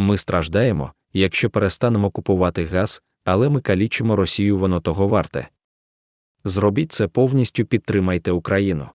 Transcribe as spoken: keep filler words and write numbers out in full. Ми страждаємо, якщо перестанемо купувати газ, але ми калічимо Росію, воно того варте. Зробіть це повністю, підтримайте Україну.